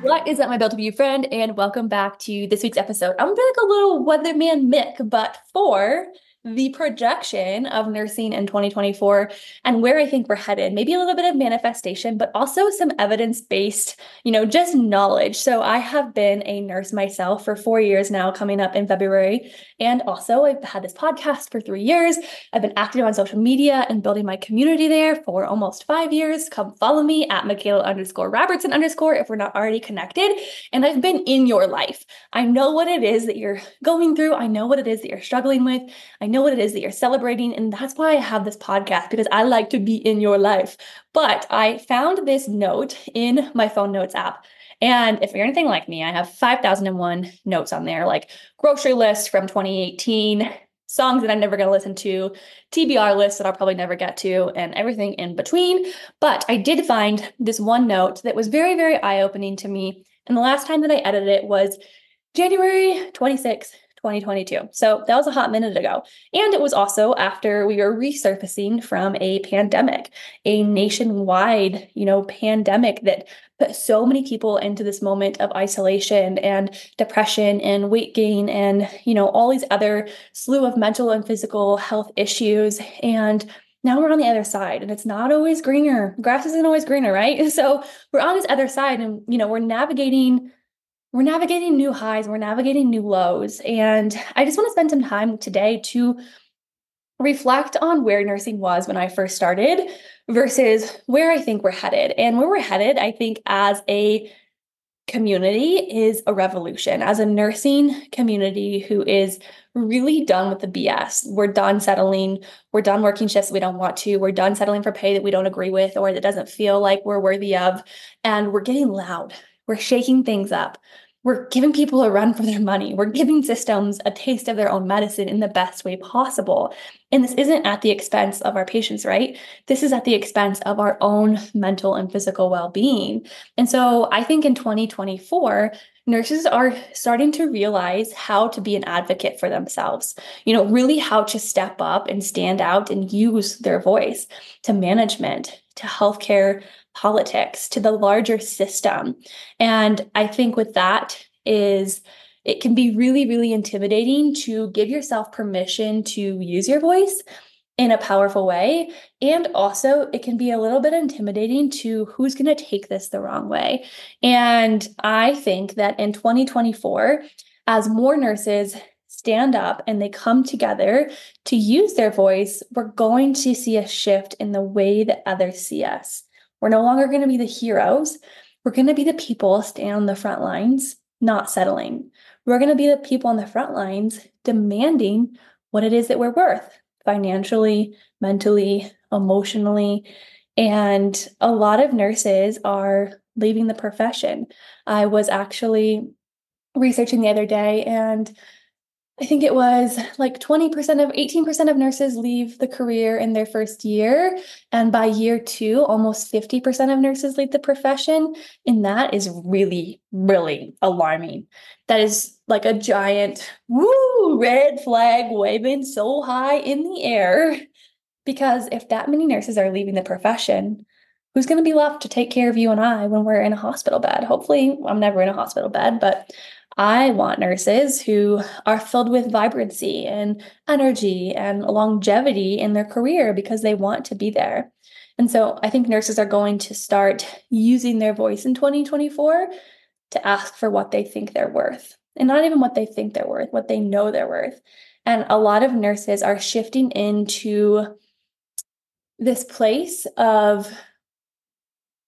What is up, my Build to Be You friend, and welcome back to this week's episode. I'm like a little weatherman Mick, but for the projection of nursing in 2024 and where I think we're headed, maybe a little bit of manifestation, but also some evidence-based, just knowledge. So I have been a nurse myself for 4 years now, coming up in February. And also I've had this podcast for 3 years. I've been active on social media and building my community there for almost 5 years. Come follow me at Michaela_Robertson_ if we're not already connected. And I've been in your life. I know what it is that you're going through. I know what it is that you're struggling with. I know what it is that you're celebrating. And that's why I have this podcast, because I like to be in your life. But I found this note in my phone notes app. And if you're anything like me, I have 5,001 notes on there, like grocery list from 2018, songs that I'm never going to listen to, TBR list that I'll probably never get to, and everything in between. But I did find this one note that was very, very eye-opening to me. And the last time that I edited it was January 26, 2022. So that was a hot minute ago. And it was also after we were resurfacing from a pandemic, a nationwide, pandemic that put so many people into this moment of isolation and depression and weight gain and, all these other slew of mental and physical health issues. And now we're on the other side, and it's not always greener. Grass isn't always greener, right? So we're on this other side, and, we're navigating new highs, we're navigating new lows. And I just want to spend some time today to reflect on where nursing was when I first started versus where I think we're headed. And where we're headed, I think, as a community is a revolution. As a nursing community who is really done with the BS. We're done settling. We're done working shifts we don't want to. We're done settling for pay that we don't agree with or that doesn't feel like we're worthy of. And we're getting loud. We're shaking things up. We're giving people a run for their money. We're giving systems a taste of their own medicine in the best way possible. And this isn't at the expense of our patients, right? This is at the expense of our own mental and physical well-being. And so I think in 2024, nurses are starting to realize how to be an advocate for themselves, really how to step up and stand out and use their voice to management, to healthcare politics, to the larger system. And I think with that is it can be really, really intimidating to give yourself permission to use your voice in a powerful way. And also it can be a little bit intimidating to who's going to take this the wrong way. And I think that in 2024, as more nurses stand up and they come together to use their voice, we're going to see a shift in the way that others see us. We're no longer going to be the heroes. We're going to be the people standing on the front lines, not settling. We're going to be the people on the front lines demanding what it is that we're worth financially, mentally, emotionally. And a lot of nurses are leaving the profession. I was actually researching the other day, and I think it was like 18% of nurses leave the career in their first year. And by year two, almost 50% of nurses leave the profession. And that is really, really alarming. That is like a giant red flag waving so high in the air. Because if that many nurses are leaving the profession, who's going to be left to take care of you and I when we're in a hospital bed? Hopefully, I'm never in a hospital bed, but I want nurses who are filled with vibrancy and energy and longevity in their career because they want to be there. And so I think nurses are going to start using their voice in 2024 to ask for what they think they're worth. And not even what they think they're worth, what they know they're worth. And a lot of nurses are shifting into this place of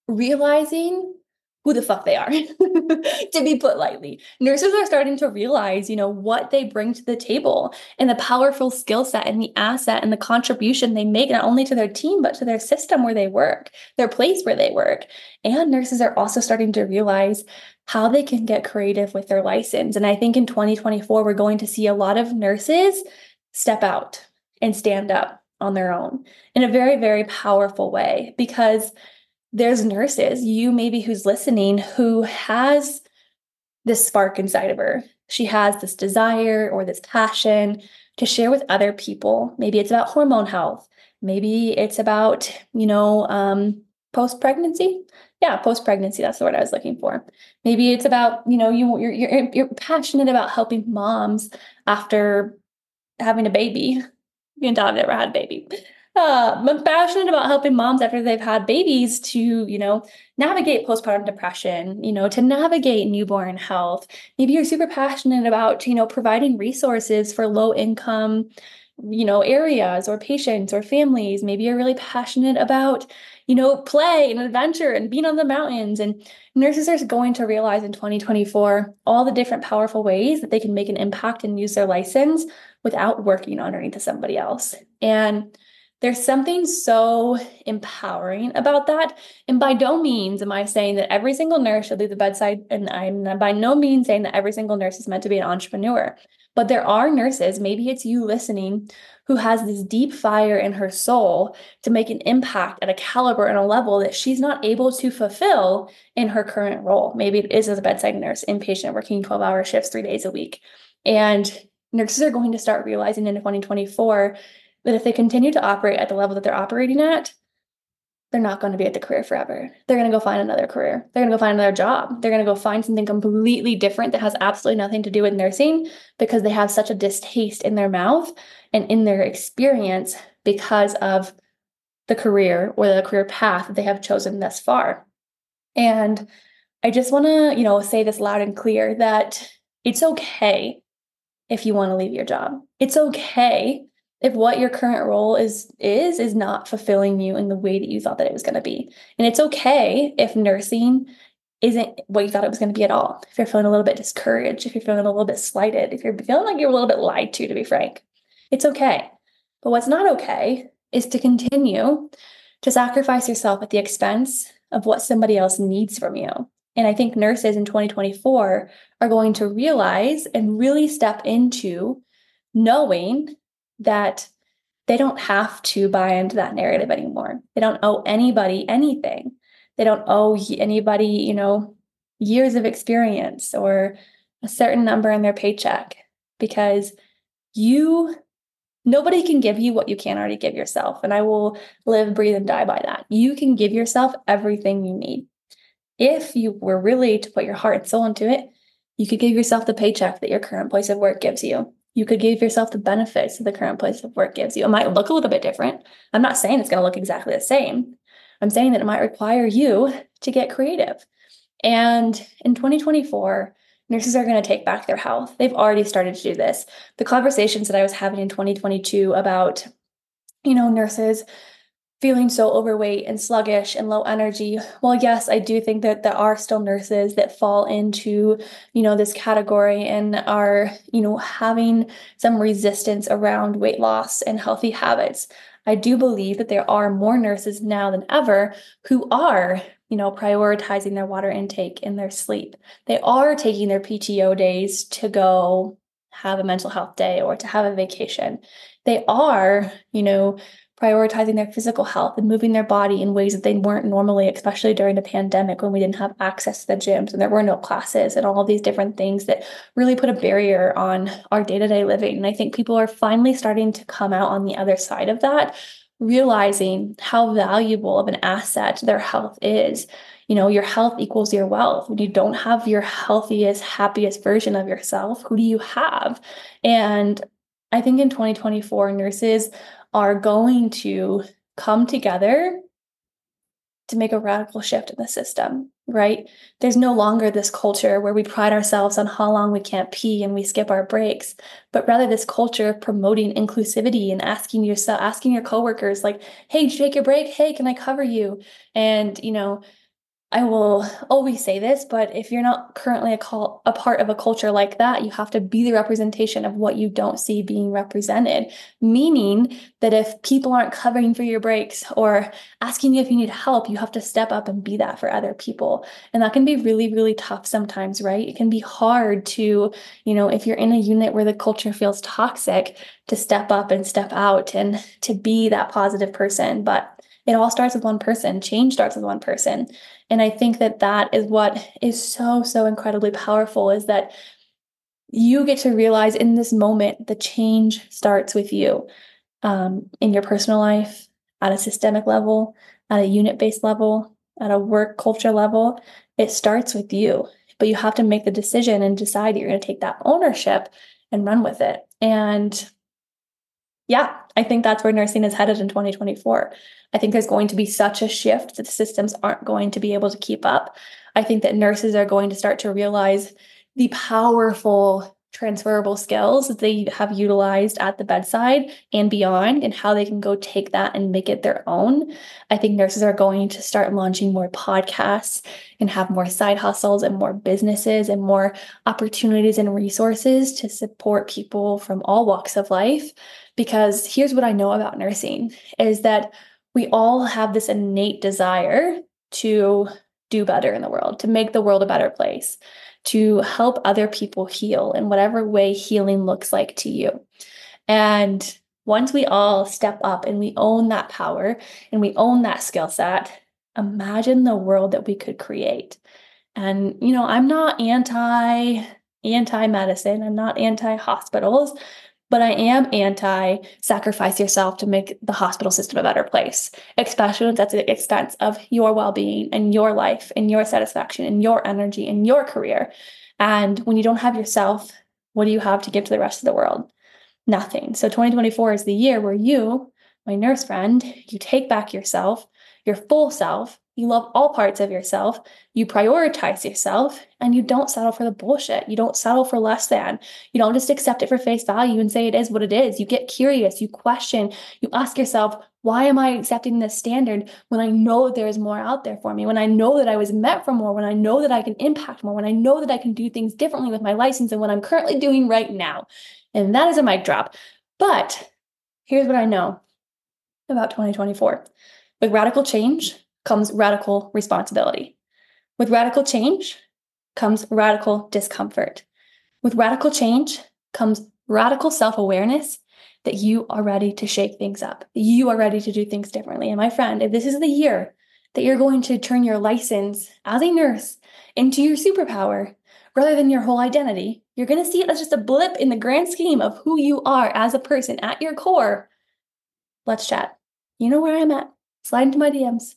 realizing who the fuck they are, to be put lightly. Nurses are starting to realize, what they bring to the table and the powerful skill set and the asset and the contribution they make, not only to their team, but to their system where they work, their place where they work. And nurses are also starting to realize how they can get creative with their license. And I think in 2024, we're going to see a lot of nurses step out and stand up on their own in a very, very powerful way, because there's nurses, you maybe who's listening, who has this spark inside of her. She has this desire or this passion to share with other people. Maybe it's about hormone health. Maybe it's about, post-pregnancy. Yeah, post-pregnancy. That's the word I was looking for. Maybe it's about, you're passionate about helping moms after having a baby. You can tell I've never had a baby. I'm passionate about helping moms after they've had babies to, navigate postpartum depression, to navigate newborn health. Maybe you're super passionate about, providing resources for low income, areas or patients or families. Maybe you're really passionate about, play and adventure and being on the mountains. And nurses are going to realize in 2024 all the different powerful ways that they can make an impact and use their license without working underneath of somebody else. And there's something so empowering about that. And by no means am I saying that every single nurse should leave the bedside. And I'm by no means saying that every single nurse is meant to be an entrepreneur. But there are nurses, maybe it's you listening, who has this deep fire in her soul to make an impact at a caliber and a level that she's not able to fulfill in her current role. Maybe it is as a bedside nurse, inpatient, working 12-hour shifts 3 days a week. And nurses are going to start realizing in 2024 that if they continue to operate at the level that they're operating at, they're not going to be at the career forever. They're going to go find another career. They're going to go find another job. They're going to go find something completely different that has absolutely nothing to do with nursing, because they have such a distaste in their mouth and in their experience because of the career or the career path that they have chosen thus far. And I just want to, say this loud and clear that it's okay if you want to leave your job. It's okay if what your current role is not fulfilling you in the way that you thought that it was going to be. And it's okay if nursing isn't what you thought it was going to be at all. If you're feeling a little bit discouraged, if you're feeling a little bit slighted, if you're feeling like you're a little bit lied to be frank, it's okay. But what's not okay is to continue to sacrifice yourself at the expense of what somebody else needs from you. And I think nurses in 2024 are going to realize and really step into knowing that they don't have to buy into that narrative anymore. They don't owe anybody anything. They don't owe anybody, years of experience or a certain number in their paycheck, because nobody can give you what you can't already give yourself. And I will live, breathe, and die by that. You can give yourself everything you need. If you were really to put your heart and soul into it, you could give yourself the paycheck that your current place of work gives you. You could give yourself the benefits that the current place of work gives you. It might look a little bit different. I'm not saying it's going to look exactly the same. I'm saying that it might require you to get creative. And in 2024, nurses are going to take back their health. They've already started to do this. The conversations that I was having in 2022 about, nurses feeling so overweight and sluggish and low energy. Well, yes, I do think that there are still nurses that fall into, this category and are, having some resistance around weight loss and healthy habits. I do believe that there are more nurses now than ever who are, prioritizing their water intake and their sleep. They are taking their PTO days to go have a mental health day or to have a vacation. They are, prioritizing their physical health and moving their body in ways that they weren't normally, especially during the pandemic when we didn't have access to the gyms and there were no classes and all of these different things that really put a barrier on our day-to-day living. And I think people are finally starting to come out on the other side of that, realizing how valuable of an asset their health is. Your health equals your wealth. When you don't have your healthiest, happiest version of yourself, who do you have? And I think in 2024, nurses are going to come together to make a radical shift in the system, right? There's no longer this culture where we pride ourselves on how long we can't pee and we skip our breaks, but rather this culture of promoting inclusivity and asking your coworkers, like, hey, did you take your break? Hey, can I cover you? And, I will always say this, but if you're not currently a part of a culture like that, you have to be the representation of what you don't see being represented. Meaning that if people aren't covering for your breaks or asking you if you need help, you have to step up and be that for other people. And that can be really, really tough sometimes, right? It can be hard to, you know, if you're in a unit where the culture feels toxic, to step up and step out and to be that positive person. But it all starts with one person. Change starts with one person. And I think that that is what is so, so incredibly powerful, is that you get to realize in this moment, the change starts with you, in your personal life, at a systemic level, at a unit-based level, at a work culture level. It starts with you, but you have to make the decision and decide you're going to take that ownership and run with it. And yeah, I think that's where nursing is headed in 2024. I think there's going to be such a shift that the systems aren't going to be able to keep up. I think that nurses are going to start to realize the powerful transferable skills that they have utilized at the bedside and beyond, and how they can go take that and make it their own. I think nurses are going to start launching more podcasts and have more side hustles and more businesses and more opportunities and resources to support people from all walks of life. Because here's what I know about nursing, is that we all have this innate desire to do better in the world, to make the world a better place, to help other people heal in whatever way healing looks like to you. And once we all step up and we own that power and we own that skill set, imagine the world that we could create. And, you know, I'm not anti-medicine. I'm not anti-hospitals, but I am anti-sacrifice yourself to make the hospital system a better place, especially when that's at the expense of your well-being and your life and your satisfaction and your energy and your career. And when you don't have yourself, what do you have to give to the rest of the world? Nothing. So 2024 is the year where you, my nurse friend, you take back yourself, your full self, you love all parts of yourself, you prioritize yourself, and you don't settle for the bullshit. You don't settle for less than. You don't just accept it for face value and say it is what it is. You get curious, you question, you ask yourself, why am I accepting this standard when I know there's more out there for me, when I know that I was meant for more, when I know that I can impact more, when I know that I can do things differently with my license than what I'm currently doing right now? And that is a mic drop. But here's what I know about 2024. With radical change comes radical responsibility. With radical change comes radical discomfort. With radical change comes radical self-awareness that you are ready to shake things up. You are ready to do things differently. And my friend, if this is the year that you're going to turn your license as a nurse into your superpower rather than your whole identity, you're going to see it as just a blip in the grand scheme of who you are as a person at your core. Let's chat. You know where I'm at. Slide into my DMs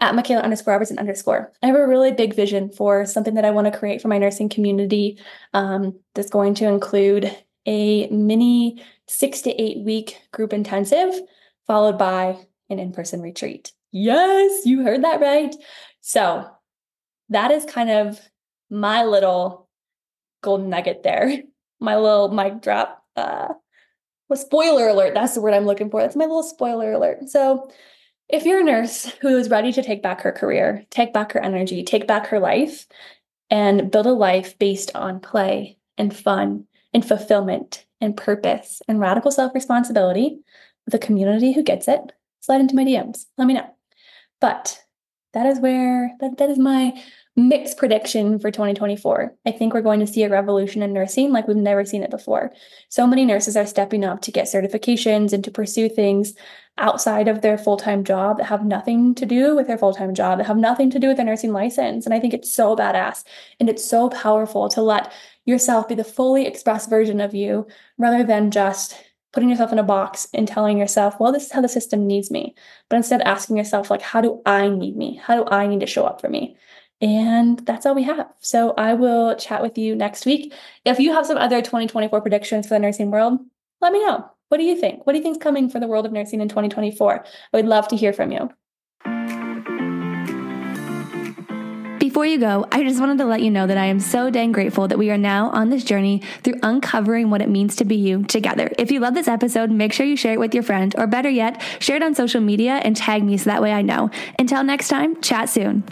at Michaela_Robertson_. I have a really big vision for something that I want to create for my nursing community, that's going to include a mini 6 to 8 week group intensive followed by an in-person retreat. Yes, you heard that right. So that is kind of my little golden nugget there. My little mic drop. Spoiler alert. That's the word I'm looking for. That's my little spoiler alert. So if you're a nurse who is ready to take back her career, take back her energy, take back her life, and build a life based on play and fun and fulfillment and purpose and radical self-responsibility with a community who gets it, slide into my DMs. Let me know. But that is where, that is my mixed prediction for 2024. I think we're going to see a revolution in nursing like we've never seen it before. So many nurses are stepping up to get certifications and to pursue things outside of their full-time job that have nothing to do with their full-time job, that have nothing to do with their nursing license. And I think it's so badass and it's so powerful to let yourself be the fully expressed version of you rather than just putting yourself in a box and telling yourself, well, this is how the system needs me. But instead asking yourself, like, how do I need me? How do I need to show up for me? And that's all we have. So I will chat with you next week. If you have some other 2024 predictions for the nursing world, let me know. What do you think? What do you think is coming for the world of nursing in 2024? I would love to hear from you. Before you go, I just wanted to let you know that I am so dang grateful that we are now on this journey through uncovering what it means to be you together. If you love this episode, make sure you share it with your friend, or better yet, share it on social media and tag me so that way I know. Until next time, chat soon.